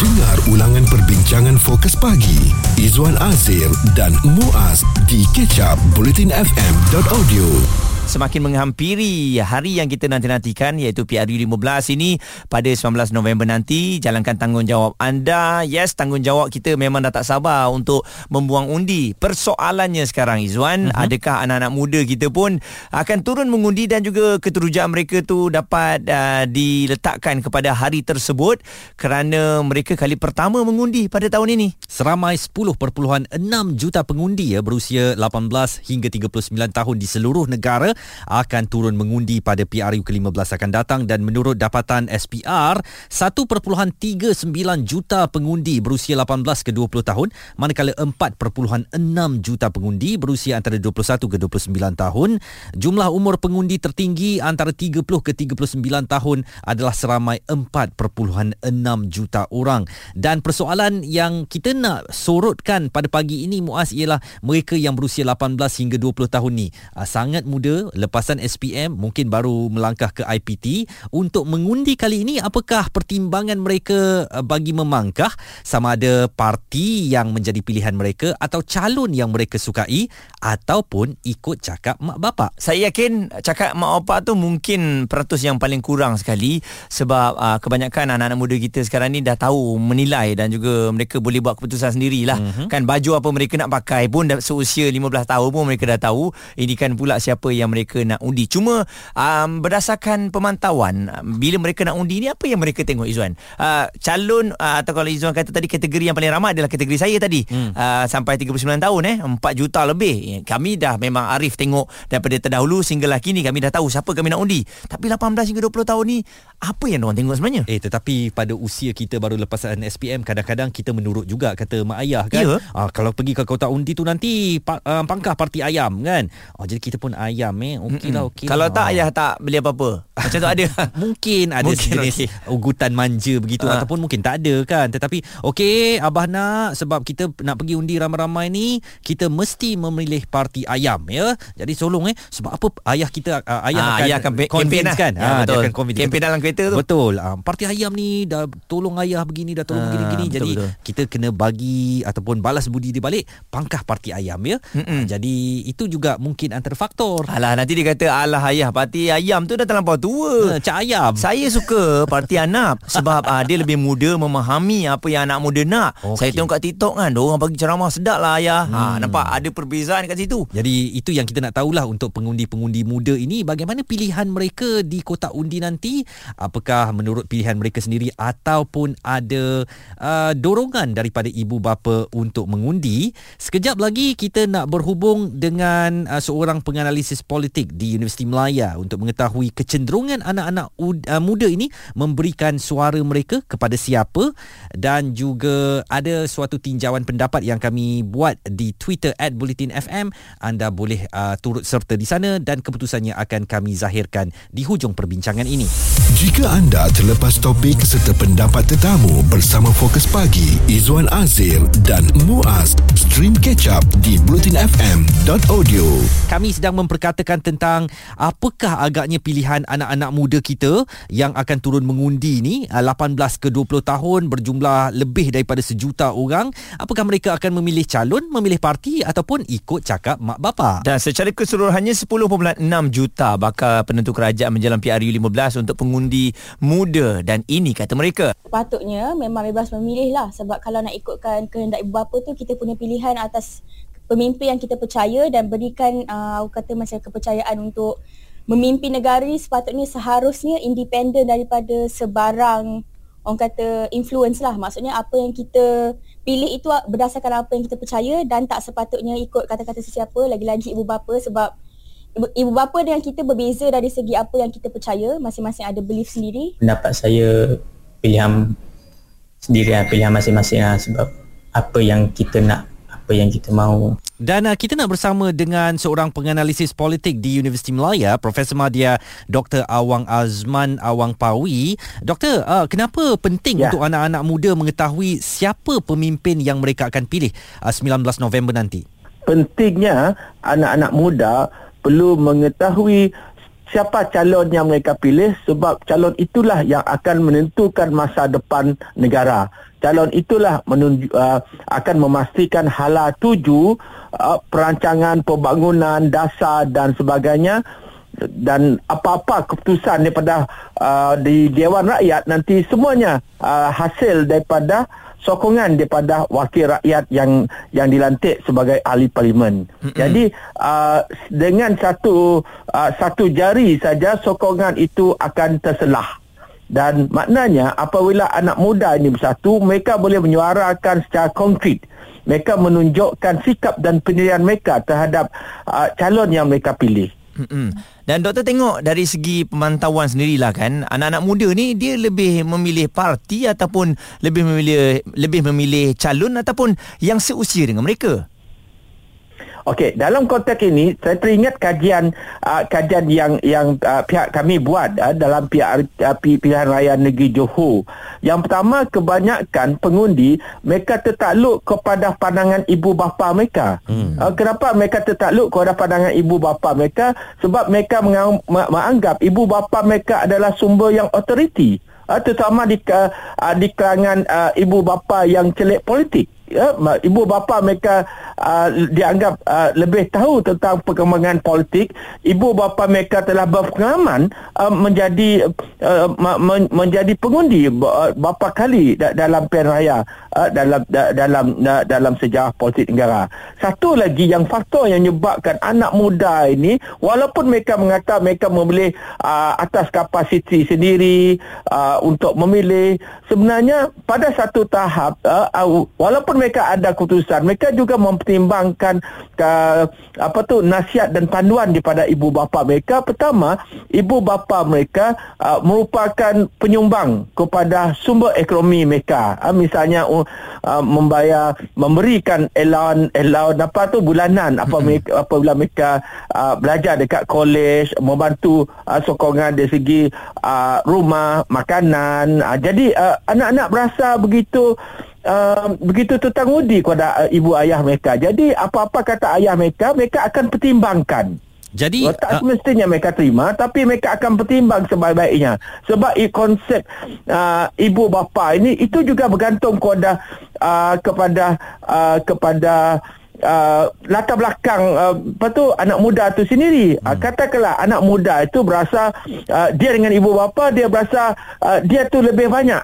Dengar ulangan perbincangan Fokus Pagi Izwan Azir dan Muaz di Ketchup Buletin FM.audio. Semakin menghampiri hari yang kita nanti-nantikan, iaitu PRU15 ini pada 19 November nanti. Jalankan tanggungjawab anda. Yes, tanggungjawab kita memang dah tak sabar untuk membuang undi. Persoalannya sekarang, Izwan, adakah anak-anak muda kita pun akan turun mengundi dan juga keterujaan mereka tu dapat diletakkan kepada hari tersebut, kerana mereka kali pertama mengundi pada tahun ini? Seramai 10.6 juta pengundi berusia 18 hingga 39 tahun di seluruh negara akan turun mengundi pada PRU ke-15 akan datang, dan menurut dapatan SPR, 1.39 juta pengundi berusia 18 ke 20 tahun, manakala 4.6 juta pengundi berusia antara 21 ke 29 tahun. Jumlah umur pengundi tertinggi antara 30 ke 39 tahun adalah seramai 4.6 juta orang. Dan persoalan yang kita nak sorotkan pada pagi ini, Muaz, ialah mereka yang berusia 18 hingga 20 tahun ni sangat muda, lepasan SPM mungkin baru melangkah ke IPT. Untuk mengundi kali ini, apakah pertimbangan mereka bagi memangkah, sama ada parti yang menjadi pilihan mereka atau calon yang mereka sukai, ataupun ikut cakap mak bapak? Saya yakin cakap mak bapak tu mungkin peratus yang paling kurang sekali, sebab kebanyakan anak-anak muda kita sekarang ni dah tahu menilai dan juga mereka boleh buat keputusan sendirilah. Kan baju apa mereka nak pakai pun seusia 15 tahun pun mereka dah tahu. Ini kan pula siapa yang mereka nak undi. Cuma berdasarkan pemantauan, bila mereka nak undi ni, apa yang mereka tengok, Izwan? Calon atau kalau Izwan kata tadi, kategori yang paling ramai adalah kategori saya tadi, sampai 39 tahun 4 juta lebih. Kami dah memang arif tengok daripada terdahulu sehinggalah kini, kami dah tahu siapa kami nak undi. Tapi 18 hingga 20 tahun ni, apa yang diorang tengok sebenarnya? Tetapi pada usia kita baru lepasan SPM, kadang-kadang kita menurut juga kata mak ayah, kan? Yeah. Kalau pergi ke kota undi tu nanti pangkah parti ayam, kan? Jadi kita pun ayam okey. Kalau tak, ayah tak beli apa-apa. Macam tu ada. Mungkin jenis ugutan manja begitu, ataupun mungkin tak ada, kan. Tetapi okey, abah nak, sebab kita nak pergi undi ramai-ramai ni, kita mesti memilih parti ayam, ya. Jadi tolong sebab apa ayah kita ayah akan convince, kan. Dia akan convince. Kempen dalam kereta tu. Betul. Parti ayam ni dah tolong ayah begini, dah tolong begini. Betul, jadi betul. Kita kena bagi ataupun balas budi dia balik pangkah parti ayam, ya. Jadi itu juga mungkin antara faktor. Alah, nanti dia kata, alah ayah, parti ayam tu dah terlampau tua, cak ayam. Saya suka parti anak, sebab dia lebih muda, memahami apa yang anak muda nak. Saya tengok kat TikTok, kan, diorang bagi ceramah sedap lah ayah. Nampak ada perbezaan kat situ. Jadi itu yang kita nak tahulah untuk pengundi-pengundi muda ini, bagaimana pilihan mereka di kotak undi nanti. Apakah menurut pilihan mereka sendiri, ataupun ada dorongan daripada ibu bapa untuk mengundi. Sekejap lagi kita nak berhubung dengan seorang penganalisis politik di Universiti Malaya untuk mengetahui kecenderungan anak-anak muda ini memberikan suara mereka kepada siapa, dan juga ada suatu tinjauan pendapat yang kami buat di Twitter @BulletinFM. Anda boleh turut serta di sana, dan keputusannya akan kami zahirkan di hujung perbincangan ini. Jika anda terlepas topik serta pendapat tetamu bersama Fokus Pagi Izwan Azir dan Muaz, stream catch up di bulletinfm.audio. Kami sedang katakan tentang apakah agaknya pilihan anak-anak muda kita yang akan turun mengundi ni, 18 ke 20 tahun berjumlah lebih daripada 1 juta orang. Apakah mereka akan memilih calon, memilih parti, ataupun ikut cakap mak bapa? Dan secara keseluruhannya, 10.6 juta bakal penentu kerajaan menjelang PRU15 untuk pengundi muda, dan ini kata mereka. Sepatutnya memang bebas memilih lah, sebab kalau nak ikutkan kehendak ibu bapa tu, kita punya pilihan atas pemimpin yang kita percaya, dan berikan kata macam kepercayaan untuk memimpin negara ni, sepatutnya seharusnya independen daripada sebarang, orang kata, influence lah. Maksudnya apa yang kita pilih itu berdasarkan apa yang kita percaya, dan tak sepatutnya ikut kata-kata sesiapa, lagi-lagi ibu bapa, sebab ibu bapa dengan kita berbeza dari segi apa yang kita percaya. Masing-masing ada belief sendiri. Pendapat saya, pilihan sendiri, pilihan masing-masing lah, sebab apa yang kita nak, apa yang kita mahu. Dan kita nak bersama dengan seorang penganalisis politik di Universiti Malaya, Profesor Madya Dr. Awang Azman Awang Pawi. Doktor, kenapa penting untuk anak-anak muda mengetahui siapa pemimpin yang mereka akan pilih 19 November nanti? Pentingnya anak-anak muda perlu mengetahui siapa calon yang mereka pilih, sebab calon itulah yang akan menentukan masa depan negara. Calon itulah akan memastikan hala tuju perancangan pembangunan dasar dan sebagainya, dan apa-apa keputusan daripada di Dewan Rakyat nanti semuanya hasil daripada sokongan daripada wakil rakyat yang dilantik sebagai ahli parlimen. Jadi dengan satu jari saja sokongan itu akan terselah. Dan maknanya apabila anak muda ini bersatu, mereka boleh menyuarakan secara konkret. Mereka menunjukkan sikap dan pendirian mereka terhadap calon yang mereka pilih. Dan doktor tengok dari segi pemantauan sendirilah kan, anak-anak muda ni dia lebih memilih parti ataupun lebih memilih calon ataupun yang seusia dengan mereka. Okey, dalam konteks ini saya teringat kajian yang pihak kami buat dalam pilihan raya negeri Johor. Yang pertama, kebanyakan pengundi mereka tertakluk kepada pandangan ibu bapa mereka. Kenapa mereka tertakluk kepada pandangan ibu bapa mereka? Sebab mereka menganggap ibu bapa mereka adalah sumber yang otoriti, terutama di kalangan ibu bapa yang celik politik. Ibu bapa mereka dianggap lebih tahu tentang perkembangan politik. Ibu bapa mereka telah berpengalaman menjadi pengundi beberapa kali dalam pilihan raya dalam sejarah politik negara. Satu lagi yang faktor yang menyebabkan anak muda ini, walaupun mereka mengatakan mereka memilih atas kapasiti sendiri untuk memilih, sebenarnya pada satu tahap walaupun mereka ada keputusan, mereka juga mempertimbangkan nasihat dan panduan daripada ibu bapa mereka. Pertama, ibu bapa mereka merupakan penyumbang kepada sumber ekonomi mereka. Misalnya memberikan allowance bulanan apabila mereka belajar dekat kolej, membantu sokongan dari segi rumah, makanan. Jadi anak-anak berasa begitu tertangudi kepada ibu ayah mereka. Jadi apa-apa kata ayah mereka, mereka akan pertimbangkan. Jadi tak semestinya mereka terima, tapi mereka akan pertimbang sebaik-baiknya. Sebab konsep ibu bapa ini itu juga bergantung kepada latar belakang anak muda tu sendiri. Katakanlah anak muda itu berasa dia dengan ibu bapa dia berasa dia tu lebih banyak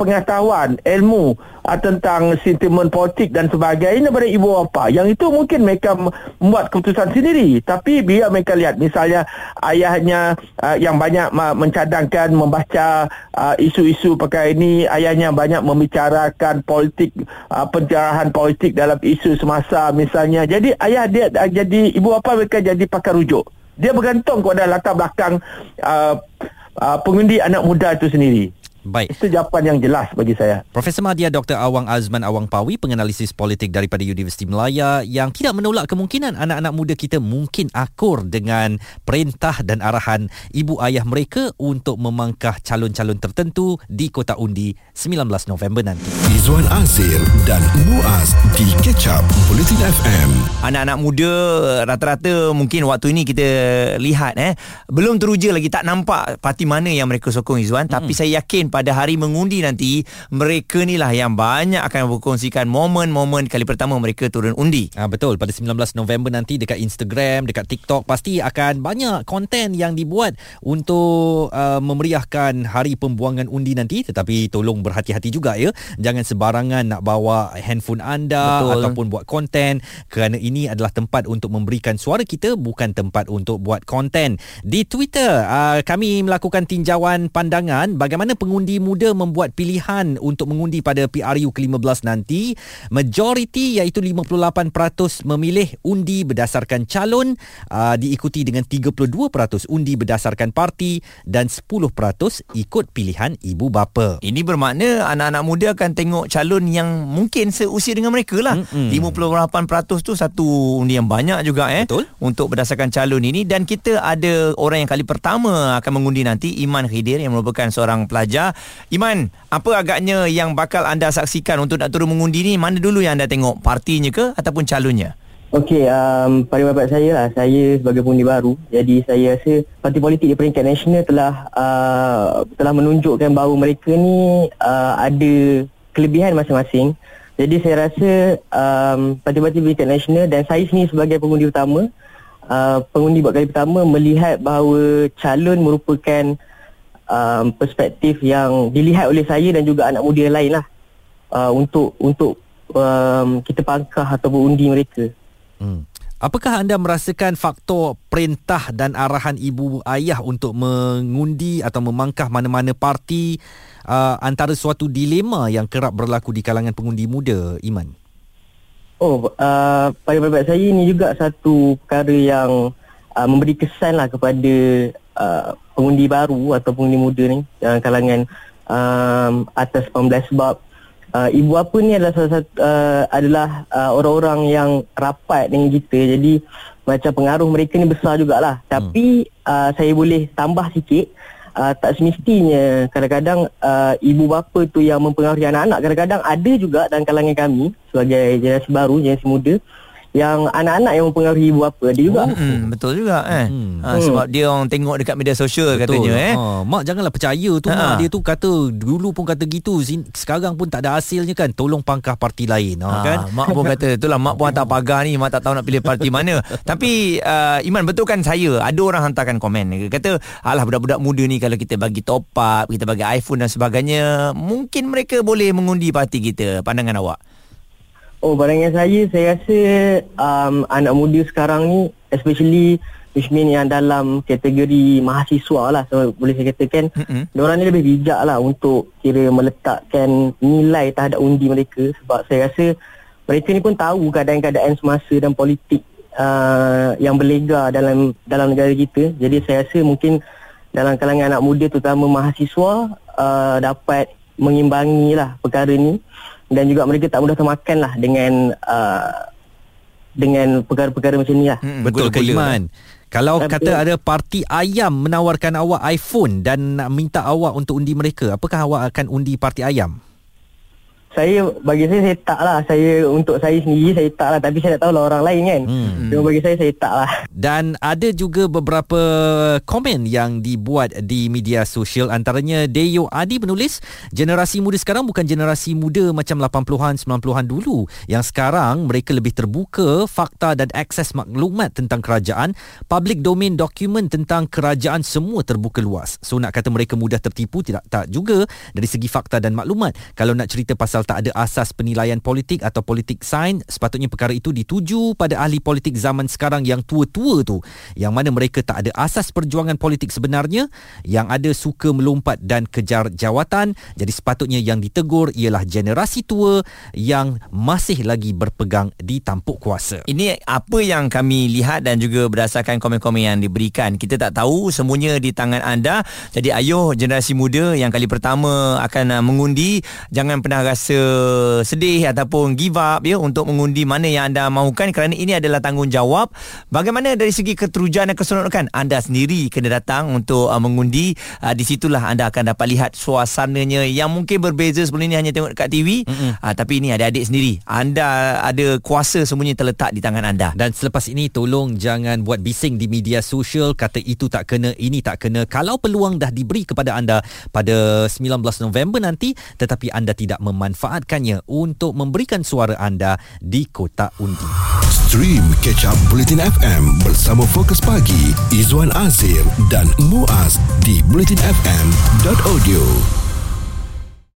pengetahuan, ilmu tentang sentimen politik dan sebagainya daripada ibu bapa. Yang itu mungkin mereka membuat keputusan sendiri. Tapi bila mereka lihat misalnya ayahnya yang banyak mencadangkan membaca isu-isu perkara ini, ayahnya banyak membicarakan politik, pencerahan politik dalam isu semasa misalnya. Jadi ayah dia jadi ibu bapa mereka jadi pakar rujuk. Dia bergantung kepada latar belakang pengundi anak muda itu sendiri. Baik. Itu jawapan yang jelas bagi saya. Profesor Madya Dr. Awang Azman Awang Pawi, penganalisis politik daripada Universiti Malaya, yang tidak menolak kemungkinan anak-anak muda kita mungkin akur dengan perintah dan arahan ibu ayah mereka untuk memangkah calon-calon tertentu di Kota Undi 19 November nanti. Izwan Azir dan Muaz di Ketchup Buletin FM. Anak-anak muda rata-rata mungkin waktu ini kita lihat belum teruja lagi, tak nampak parti mana yang mereka sokong, Izwan. Tapi saya yakin pada hari mengundi nanti, mereka ni lah yang banyak akan berkongsikan momen-momen kali pertama mereka turun undi. Betul, pada 19 November nanti dekat Instagram, dekat TikTok pasti akan banyak konten yang dibuat untuk memeriahkan hari pembuangan undi nanti. Tetapi tolong berhati-hati juga ya, jangan sembarangan nak bawa handphone anda. Betul. Ataupun buat konten, kerana ini adalah tempat untuk memberikan suara kita, bukan tempat untuk buat konten. Di Twitter kami melakukan tinjauan pandangan bagaimana pengundi muda membuat pilihan untuk mengundi pada PRU ke-15 nanti. Majoriti iaitu 58% memilih undi berdasarkan calon, diikuti dengan 32% undi berdasarkan parti dan 10% ikut pilihan ibu bapa. Ini bermakna anak-anak muda akan tengok calon yang mungkin seusia dengan mereka lah. 58% tu satu undi yang banyak juga. Betul. Untuk berdasarkan calon ini. Dan kita ada orang yang kali pertama akan mengundi nanti, Iman Khidir, yang merupakan seorang pelajar. Iman, apa agaknya yang bakal anda saksikan untuk nak turun mengundi ni? Mana dulu yang anda tengok, partinya ke ataupun calonnya? Okey, pada pendapat saya lah, saya sebagai pengundi baru, jadi saya rasa parti politik di peringkat nasional telah telah menunjukkan bahawa mereka ni ada kelebihan masing-masing. Jadi saya rasa parti-parti peringkat nasional dan saya sendiri sebagai pengundi utama, pengundi buat kali pertama melihat bahawa calon merupakan perspektif yang dilihat oleh saya dan juga anak muda lain lah untuk kita pangkah atau berundi mereka. Apakah anda merasakan faktor perintah dan arahan ibu ayah untuk mengundi atau memangkah mana-mana parti antara suatu dilema yang kerap berlaku di kalangan pengundi muda, Iman? Oh, pada pendapat saya ini juga satu perkara yang memberi kesanlah kepada pengundi baru atau pengundi muda ni kalangan atas 18 sebab ibu apa ni adalah salah satu adalah orang-orang yang rapat dengan kita. Jadi macam pengaruh mereka ni besar jugalah. Tapi saya boleh tambah sikit, tak semestinya kadang-kadang ibu bapa tu yang mempengaruhi anak-anak. Kadang-kadang ada juga dalam kalangan kami sebagai generasi baru, generasi muda, yang anak-anak yang mempengaruhi ibu bapa dia juga. Betul juga kan. Sebab dia orang tengok dekat media sosial, betul, katanya mak janganlah percaya tu mak dia tu kata dulu pun kata gitu, sekarang pun tak ada hasilnya kan, tolong pangkah parti lain kan. Mak pun kata itulah, mak pun hantar pagar ni, mak tak tahu nak pilih parti mana. Tapi Iman, betul kan, saya ada orang hantarkan komen kata alah budak-budak muda ni kalau kita bagi top up, kita bagi iPhone dan sebagainya, mungkin mereka boleh mengundi parti kita. Pandangan awak? Oh, pandangan saya rasa anak muda sekarang ni, especially which mean yang dalam kategori mahasiswa lah, so boleh saya katakan, diorang ni lebih bijak lah untuk kira meletakkan nilai terhadap undi mereka. Sebab saya rasa mereka ni pun tahu keadaan-keadaan semasa dan politik yang berlegar dalam negara kita. Jadi saya rasa mungkin dalam kalangan anak muda, terutama mahasiswa, dapat mengimbangi lah perkara ni. Dan juga mereka tak mudah termakan lah dengan perkara-perkara macam ni lah. Betul ke Iman? Kalau kata ada parti ayam menawarkan awak iPhone dan nak minta awak untuk undi mereka, apakah awak akan undi parti ayam? Bagi saya tak lah. Untuk saya sendiri, saya tak lah. Tapi saya tak tahu lah orang lain kan. Cuma bagi saya tak lah. Dan ada juga beberapa komen yang dibuat di media sosial. Antaranya Deo Adi menulis, generasi muda sekarang bukan generasi muda macam 80-an, 90-an dulu. Yang sekarang, mereka lebih terbuka fakta dan akses maklumat tentang kerajaan. Public domain dokumen tentang kerajaan semua terbuka luas. So nak kata mereka mudah tertipu, tak juga dari segi fakta dan maklumat. Kalau nak cerita pasal tak ada asas penilaian politik atau politik sains, sepatutnya perkara itu dituju pada ahli politik zaman sekarang yang tua-tua tu, yang mana mereka tak ada asas perjuangan politik sebenarnya, yang ada suka melompat dan kejar jawatan. Jadi sepatutnya yang ditegur ialah generasi tua yang masih lagi berpegang di tampuk kuasa. Ini apa yang kami lihat dan juga berdasarkan komen-komen yang diberikan. Kita tak tahu, semuanya di tangan anda. Jadi ayuh generasi muda yang kali pertama akan mengundi, jangan pernah rasa sedih ataupun give up ya untuk mengundi mana yang anda mahukan, kerana ini adalah tanggungjawab. Bagaimana dari segi keterujuan dan keseronokan anda sendiri kena datang untuk mengundi. Di situlah anda akan dapat lihat suasananya yang mungkin berbeza. Sebelum ini hanya tengok dekat TV, tapi ini adik-adik sendiri, anda ada kuasa, semuanya terletak di tangan anda. Dan selepas ini tolong jangan buat bising di media sosial, kata itu tak kena, ini tak kena. Kalau peluang dah diberi kepada anda pada 19 November nanti, tetapi anda tidak memanfaatkannya untuk memberikan suara anda di kotak undi. Stream Ketchup Buletin FM bersama Fokus Pagi, Izwan Azir dan Muaz di buletinfm.audio.